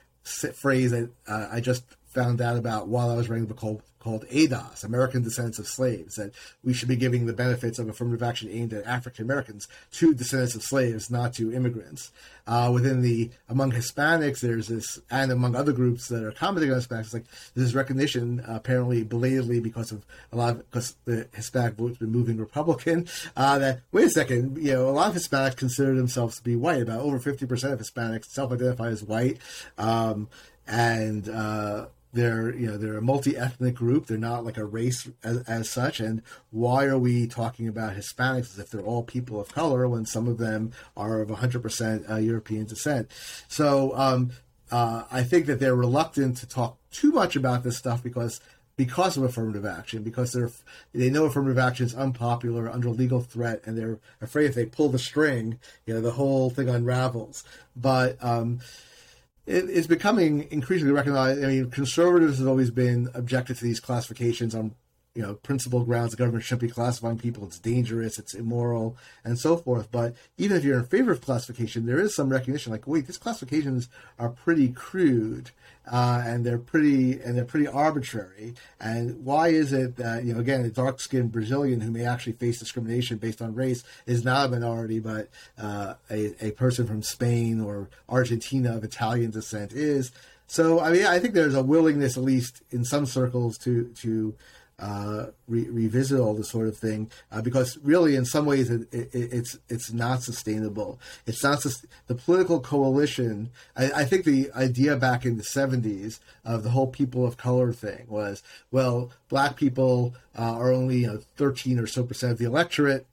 phrase that uh, I just found out about while I was writing the book called, called A D O S, American Descendants of Slaves, that we should be giving the benefits of affirmative action aimed at African Americans to descendants of slaves, not to immigrants. Uh, within the, among Hispanics, there's this, and among other groups that are commenting on Hispanics, like this recognition, uh, apparently belatedly because of a lot of, because the Hispanic vote's been moving Republican, uh, that, wait a second, you know, a lot of Hispanics consider themselves to be white. About over fifty percent of Hispanics self-identify as white. Um, and, uh, They're, you know, they're a multi-ethnic group. They're not like a race as, as such. And why are we talking about Hispanics as if they're all people of color when some of them are of one hundred percent uh, European descent? So um, uh, I think that they're reluctant to talk too much about this stuff because because of affirmative action, because they're they know affirmative action is unpopular, under legal threat, and they're afraid if they pull the string, you know, the whole thing unravels. But um it's becoming increasingly recognized. I mean, conservatives have always been objected to these classifications on, you know, principle grounds. The government shouldn't be classifying people. It's dangerous. It's immoral, and so forth. But even if you're in favor of classification, there is some recognition. Like, wait, these classifications are pretty crude, uh, and they're pretty and they're pretty arbitrary. And why is it that, you know, again, a dark-skinned Brazilian who may actually face discrimination based on race is not a minority, but uh, a a person from Spain or Argentina of Italian descent is? So, I mean, I think there's a willingness, at least in some circles, to to Uh, re- revisit all this sort of thing uh, because really in some ways it, it, it's it's not sustainable. It's not sus- the political coalition. I, I think the idea back in the seventies of the whole people of color thing was, well, black people uh, are only you know, thirteen or so percent of the electorate.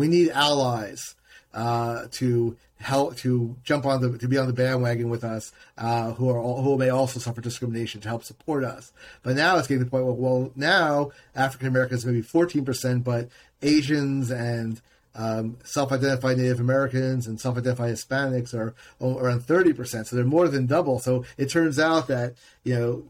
We need allies. uh, to help to jump on the to be on the bandwagon with us, uh, who are all, who may also suffer discrimination, to help support us. But now it's getting to the point where, well, now African Americans maybe fourteen percent, but Asians and Um, self-identified Native Americans and self-identified Hispanics are, are around thirty percent, so they're more than double. So it turns out that, you know,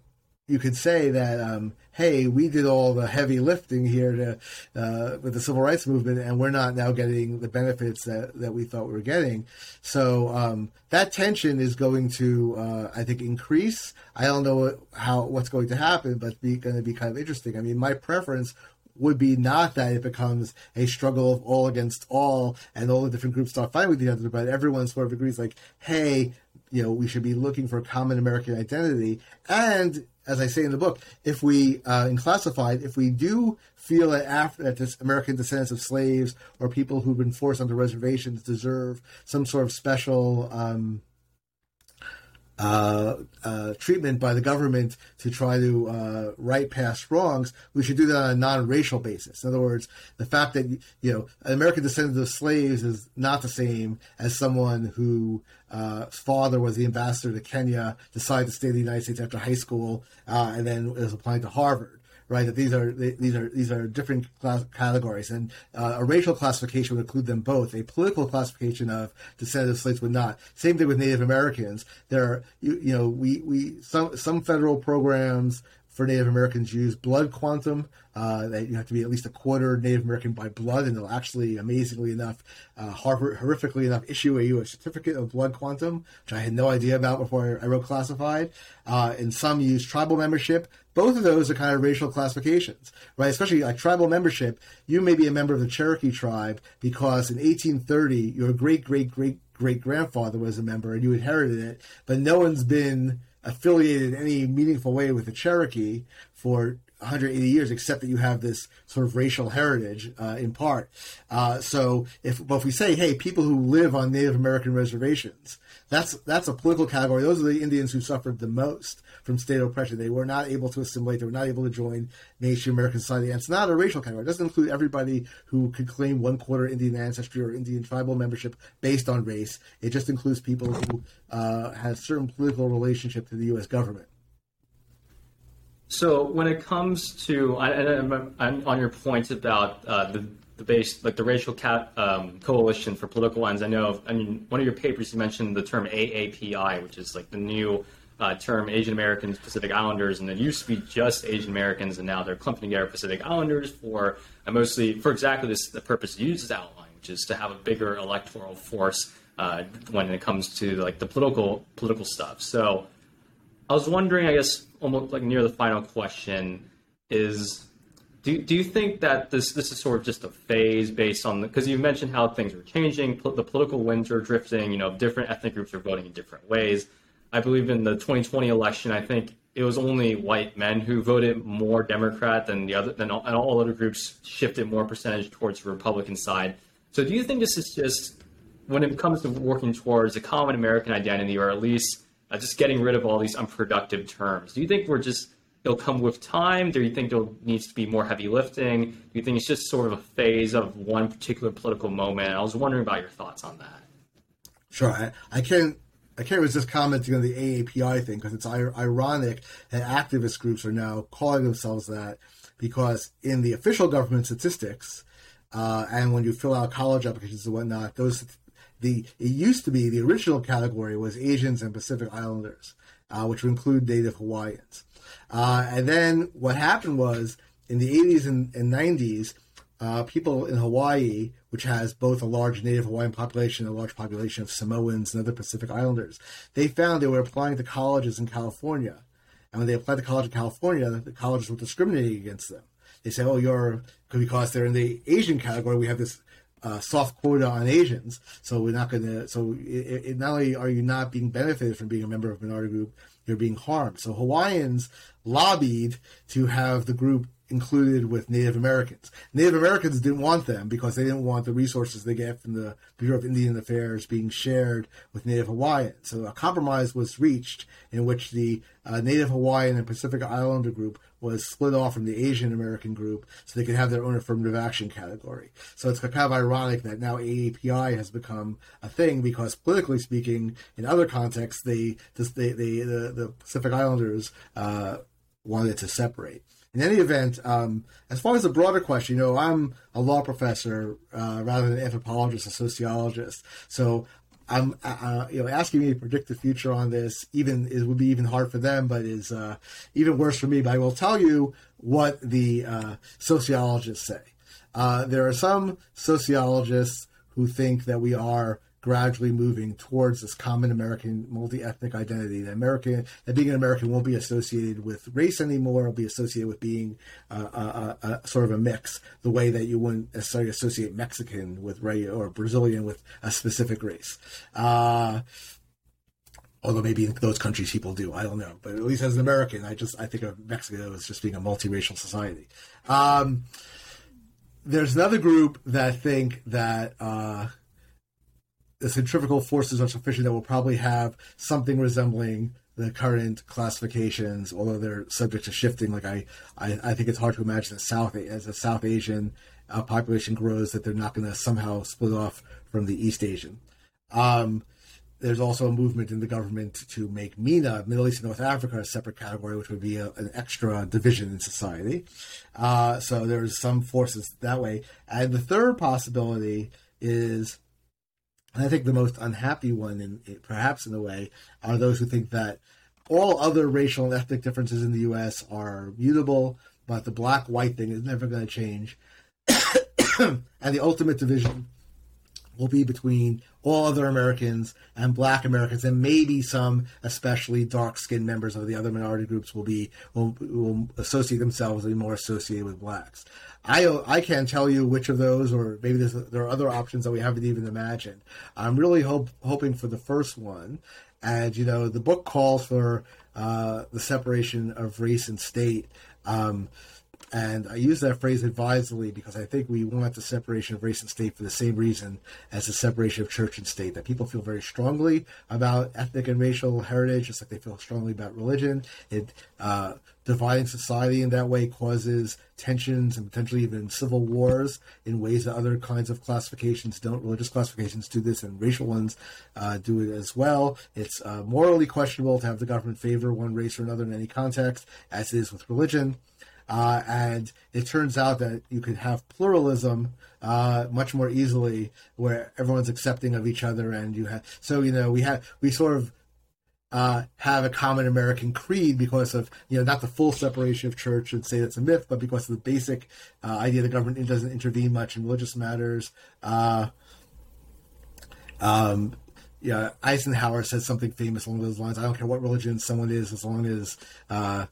you could say that, um, hey, we did all the heavy lifting here to, uh, with the Civil Rights Movement, and we're not now getting the benefits that, that we thought we were getting. So um, that tension is going to, uh, I think, increase. I don't know what, how what's going to happen, but it's going to be kind of interesting. I mean, my preference would be not that it becomes a struggle of all against all and all the different groups start fighting with each other, but everyone sort of agrees, like, hey, you know, we should be looking for a common American identity. And as I say in the book, if we, uh, in Classified, if we do feel that, after, that this American descendants of slaves or people who've been forced onto reservations deserve some sort of special um, Uh, uh, treatment by the government to try to uh, right past wrongs, we should do that on a non-racial basis. In other words, the fact that, you know, an American descendant of slaves is not the same as someone who uh, father was the ambassador to Kenya, decided to stay in the United States after high school, uh, and then is applying to Harvard. Right, that these are these are these are different class, categories, and uh, a racial classification would include them both. A political classification of descendants of slaves would not. Same thing with Native Americans. There are, you, you know, we we some some federal programs for Native Americans use blood quantum, uh, that you have to be at least a quarter Native American by blood, and they'll actually, amazingly enough, uh, horr- horrifically enough, issue you a certificate of blood quantum, which I had no idea about before I wrote Classified. Uh, and some use tribal membership. Both of those are kind of racial classifications, right? Especially like tribal membership. You may be a member of the Cherokee tribe because in eighteen thirty, your great, great, great, great grandfather was a member and you inherited it, but no one's been affiliated in any meaningful way with the Cherokee for one hundred eighty years, except that you have this sort of racial heritage uh, in part. Uh, so if, but if we say, hey, people who live on Native American reservations, that's that's a political category. Those are the Indians who suffered the most from state oppression. They were not able to assimilate. They were not able to join Native American society. And it's not a racial category. It doesn't include everybody who could claim one quarter Indian ancestry or Indian tribal membership based on race. It just includes people who uh, have certain political relationship to the U S government. So when it comes to, and on your point about uh, the, the base, like the racial cat, um, coalition for political ends, I know, I mean, one of your papers, you mentioned the term A A P I, which is like the new uh, term, Asian Americans, Pacific Islanders, and it used to be just Asian Americans, and now they're clumping together Pacific Islanders for uh, mostly, for exactly this, the purpose you just outlined, which is to have a bigger electoral force uh, when it comes to like the political political stuff. So I was wondering, I guess, almost like near the final question is, do do you think that this this is sort of just a phase based on the, because you mentioned how things are changing, pol- the political winds are drifting, you know, different ethnic groups are voting in different ways. I believe in the twenty twenty election, I think it was only white men who voted more Democrat than the other, than all, and all other groups shifted more percentage towards the Republican side. So do you think this is just, when it comes to working towards a common American identity, or at least Uh, just getting rid of all these unproductive terms, do you think we're just, it'll come with time? Do you think there needs to be more heavy lifting? Do you think it's just sort of a phase of one particular political moment? I was wondering about your thoughts on that. Sure. I, I can't I can't resist commenting on the A A P I thing, because it's ir- ironic that activist groups are now calling themselves that, because in the official government statistics, uh, and when you fill out college applications and whatnot, those The, it used to be, the original category was Asians and Pacific Islanders, uh, which would include Native Hawaiians. Uh, and then what happened was, in the eighties and, and nineties, uh, people in Hawaii, which has both a large Native Hawaiian population and a large population of Samoans and other Pacific Islanders, they found they were applying to colleges in California. And when they applied to college in California, the colleges were discriminating against them. They said, oh, you're, because they're in the Asian category, we have this Uh, soft quota on Asians, so we're not going to. So it, it, not only are you not being benefited from being a member of a minority group, you're being harmed. So Hawaiians lobbied to have the group included with Native Americans. Native Americans didn't want them because they didn't want the resources they get from the Bureau of Indian Affairs being shared with Native Hawaiians. So a compromise was reached in which the uh, Native Hawaiian and Pacific Islander group was split off from the Asian American group so they could have their own affirmative action category. So it's kind of ironic that now A A P I has become a thing because politically speaking, in other contexts, they, they, they, the, the Pacific Islanders uh, wanted to separate. In any event, um, as far as the broader question, you know, I'm a law professor uh, rather than an anthropologist, a sociologist. So I'm, uh, you know, asking me to predict the future on this, even it would be even hard for them, but is uh, even worse for me. But I will tell you what the uh, sociologists say. Uh, there are some sociologists who think that we are gradually moving towards this common American multi-ethnic identity, that American, that being an American won't be associated with race anymore, it'll be associated with being uh, a, a, a sort of a mix, the way that you wouldn't necessarily associate Mexican with or Brazilian with a specific race. Uh, although maybe in those countries people do, I don't know. But at least as an American, I just I think of Mexico as just being a multiracial society. Um, there's another group that think that uh, the centrifugal forces are sufficient that we'll probably have something resembling the current classifications, although they're subject to shifting. Like I, I, I think it's hard to imagine that South, as the South Asian uh, population grows, that they're not going to somehow split off from the East Asian. Um, there's also a movement in the government to make MENA, Middle East and North Africa, a separate category, which would be a, an extra division in society. Uh, so there's some forces that way. And the third possibility is, and I think the most unhappy one, in, perhaps in a way, are those who think that all other racial and ethnic differences in the U S are mutable, but the black-white thing is never going to change. And the ultimate division will be between all other Americans and black Americans, and maybe some, especially dark-skinned members of the other minority groups, will be will, will associate themselves and be more associated with blacks. I I can't tell you which of those, or maybe there's, there are other options that we haven't even imagined. I'm really hope, hoping for the first one. And, you know, the book calls for uh, the separation of race and state. Um, and I use that phrase advisedly because I think we want the separation of race and state for the same reason as the separation of church and state, that people feel very strongly about ethnic and racial heritage, just like they feel strongly about religion. It uh, dividing society in that way causes tensions and potentially even civil wars in ways that other kinds of classifications don't. Religious classifications do this, and racial ones uh, do it as well. It's uh, morally questionable to have the government favor one race or another in any context, as it is with religion. Uh, and it turns out that you could have pluralism uh, much more easily, where everyone's accepting of each other, and you have. So you know we have we sort of uh, have a common American creed because of you know not the full separation of church and state, that's a myth, but because of the basic uh, idea the government doesn't intervene much in religious matters. Uh, um, yeah, Eisenhower said something famous along those lines. I don't care what religion someone is, as long as uh,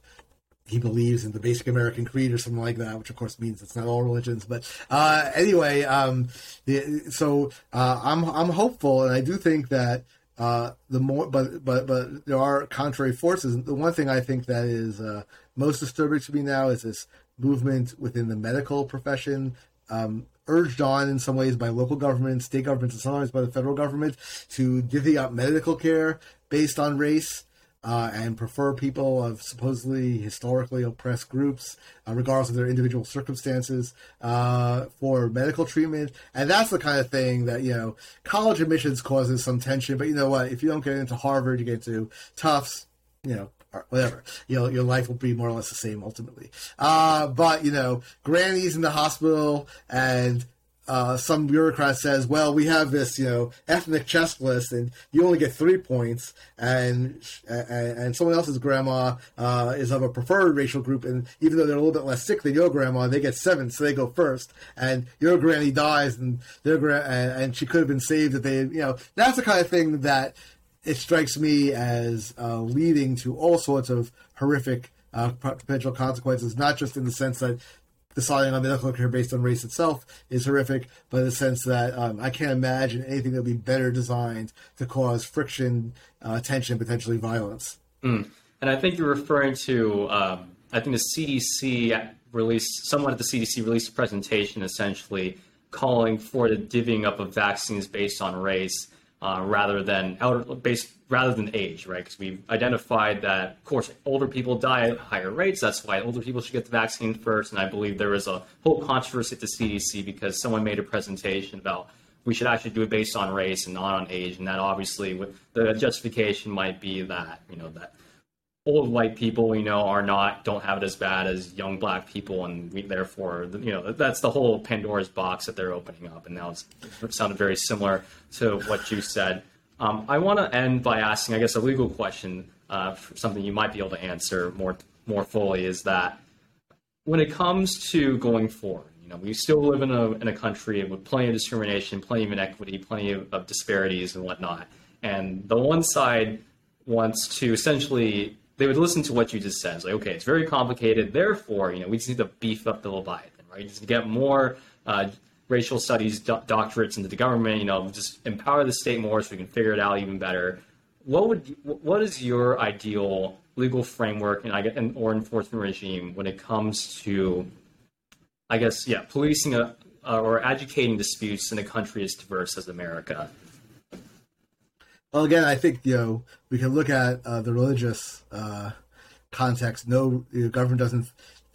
he believes in the basic American creed or something like that, which of course means it's not all religions. But uh, anyway, um, the, so uh, I'm I'm hopeful, and I do think that uh, the more, but but but there are contrary forces. The one thing I think that is uh, most disturbing to me now is this movement within the medical profession, um, urged on in some ways by local governments, state governments, and sometimes by the federal government, to divvy up medical care based on race. Uh, and prefer people of supposedly historically oppressed groups, uh, regardless of their individual circumstances, uh, for medical treatment. And that's the kind of thing that, you know, college admissions causes some tension. But you know what? If you don't get into Harvard, you get into Tufts, you know, or whatever, you know, your life will be more or less the same ultimately. Uh, but, you know, grannies in the hospital and Uh, some bureaucrat says, well, we have this, you know, ethnic chess list, and you only get three points, and and, and someone else's grandma uh, is of a preferred racial group, and even though they're a little bit less sick than your grandma, they get seven, so they go first, and your granny dies, and their gra- and, and she could have been saved if they, you know, that's the kind of thing that it strikes me as uh, leading to all sorts of horrific uh, potential consequences, not just in the sense that deciding on medical care based on race itself is horrific, but in the sense that um, I can't imagine anything that would be better designed to cause friction, uh, tension, potentially violence. Mm. And I think you're referring to, um, I think the C D C released, someone at the C D C released a presentation essentially calling for the divvying up of vaccines based on race uh, rather than outer, based rather than age, right? Because we've identified that, of course, older people die at higher rates. That's why older people should get the vaccine first. And I believe there was a whole controversy at the C D C because someone made a presentation about we should actually do it based on race and not on age. And that obviously, with the justification might be that, you know, that old white people, you know, are not, don't have it as bad as young black people. And we, therefore, you know, that's the whole Pandora's box that they're opening up. And now it's, it sounded very similar to what you said. Um, I want to end by asking, I guess, a legal question, uh, something you might be able to answer more, more fully, is that when it comes to going forward, you know, we still live in a, in a country with plenty of discrimination, plenty of inequity, plenty of, of disparities and whatnot. And the one side wants to essentially, they would listen to what you just said. It's like, okay, it's very complicated. Therefore, you know, we just need to beef up the Leviathan, right? Just to get more uh, racial studies do- doctorates into the government. You know, just empower the state more so we can figure it out even better. What would, what is your ideal legal framework and I guess, and or enforcement regime when it comes to, I guess, yeah, policing a, uh, or adjudicating disputes in a country as diverse as America? Well, again, I think, you know, we can look at uh, the religious uh, context. No, the government doesn't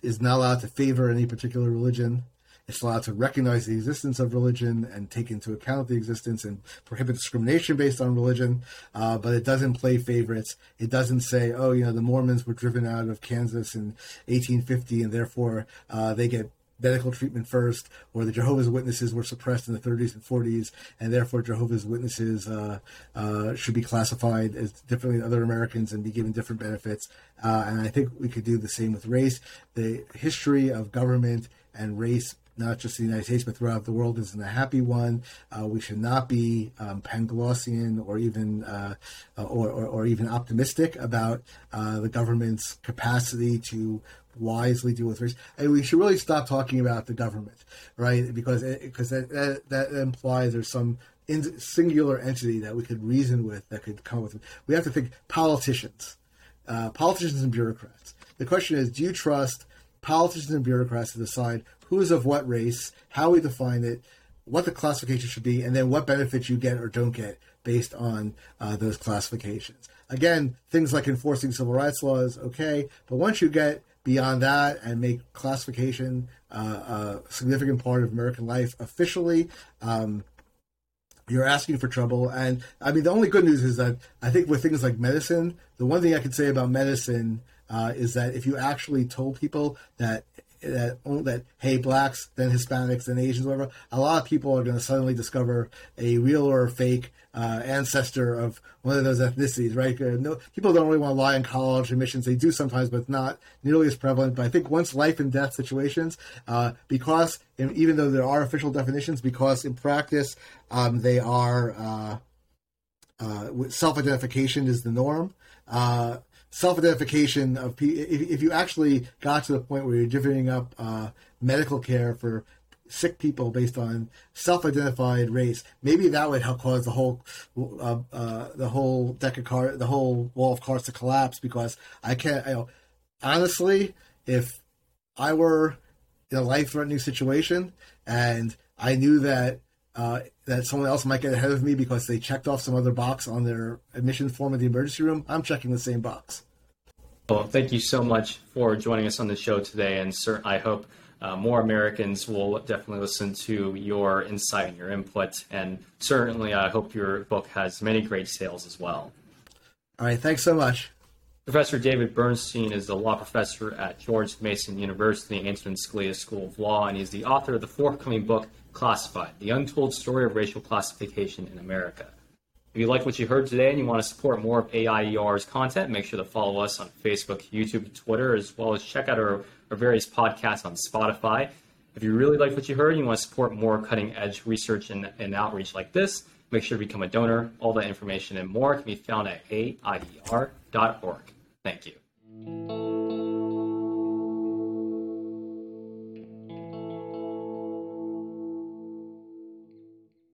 is not allowed to favor any particular religion. It's allowed to recognize the existence of religion and take into account the existence and prohibit discrimination based on religion. Uh, but it doesn't play favorites. It doesn't say, oh, you know, the Mormons were driven out of Kansas in eighteen fifty, and therefore uh, they get medical treatment first, or the Jehovah's Witnesses were suppressed in the thirties and forties, and therefore Jehovah's Witnesses uh, uh, should be classified as differently than other Americans and be given different benefits. Uh, and I think we could do the same with race. The history of government and race, not just in the United States, but throughout the world, isn't a happy one. Uh, we should not be um, Panglossian or even uh, or, or, or even optimistic about uh, the government's capacity to wisely deal with race. And we should really stop talking about the government, right? Because it, because that, that, that implies there's some in, singular entity that we could reason with, that could come with. We have to think politicians, uh, politicians and bureaucrats. The question is, do you trust politicians and bureaucrats to decide who is of what race, how we define it, what the classification should be, and then what benefits you get or don't get based on uh, those classifications? Again, things like enforcing civil rights laws, okay, but once you get beyond that and make classification uh, a significant part of American life officially, um, you're asking for trouble. And I mean, the only good news is that I think with things like medicine, the one thing I could say about medicine uh, is that if you actually told people that That, that hey, blacks, then Hispanics, then Asians, whatever, a lot of people are going to suddenly discover a real or a fake uh, ancestor of one of those ethnicities, right? Uh, no, people don't really want to lie in college admissions. They do sometimes, but it's not nearly as prevalent. But I think once life and death situations, uh, because in, even though there are official definitions, because in practice um, they are uh, uh, self-identification is the norm. Uh, Self-identification of if you actually got to the point where you're divvying up uh, medical care for sick people based on self-identified race, maybe that would help cause the whole uh, uh, the whole deck of cards, the whole wall of cards to collapse. Because I can't, you know, honestly, if I were in a life-threatening situation and I knew that Uh, that someone else might get ahead of me because they checked off some other box on their admission form at the emergency room, I'm checking the same box. Well, thank you so much for joining us on the show today. And sir, I hope uh, more Americans will definitely listen to your insight and your input. And certainly, I hope your book has many great sales as well. All right. Thanks so much. Professor David Bernstein is the law professor at George Mason University, Antonin Scalia School of Law, and he's the author of the forthcoming book, Classified: The Untold Story of Racial Classification in America. If you like what you heard today and you want to support more of A I E R's content, make sure to follow us on Facebook, YouTube, Twitter, as well as check out our, our various podcasts on Spotify. If you really like what you heard and you want to support more cutting-edge research and, and outreach like this, make sure to become a donor. All that information and more can be found at A I E R dot org. Thank you.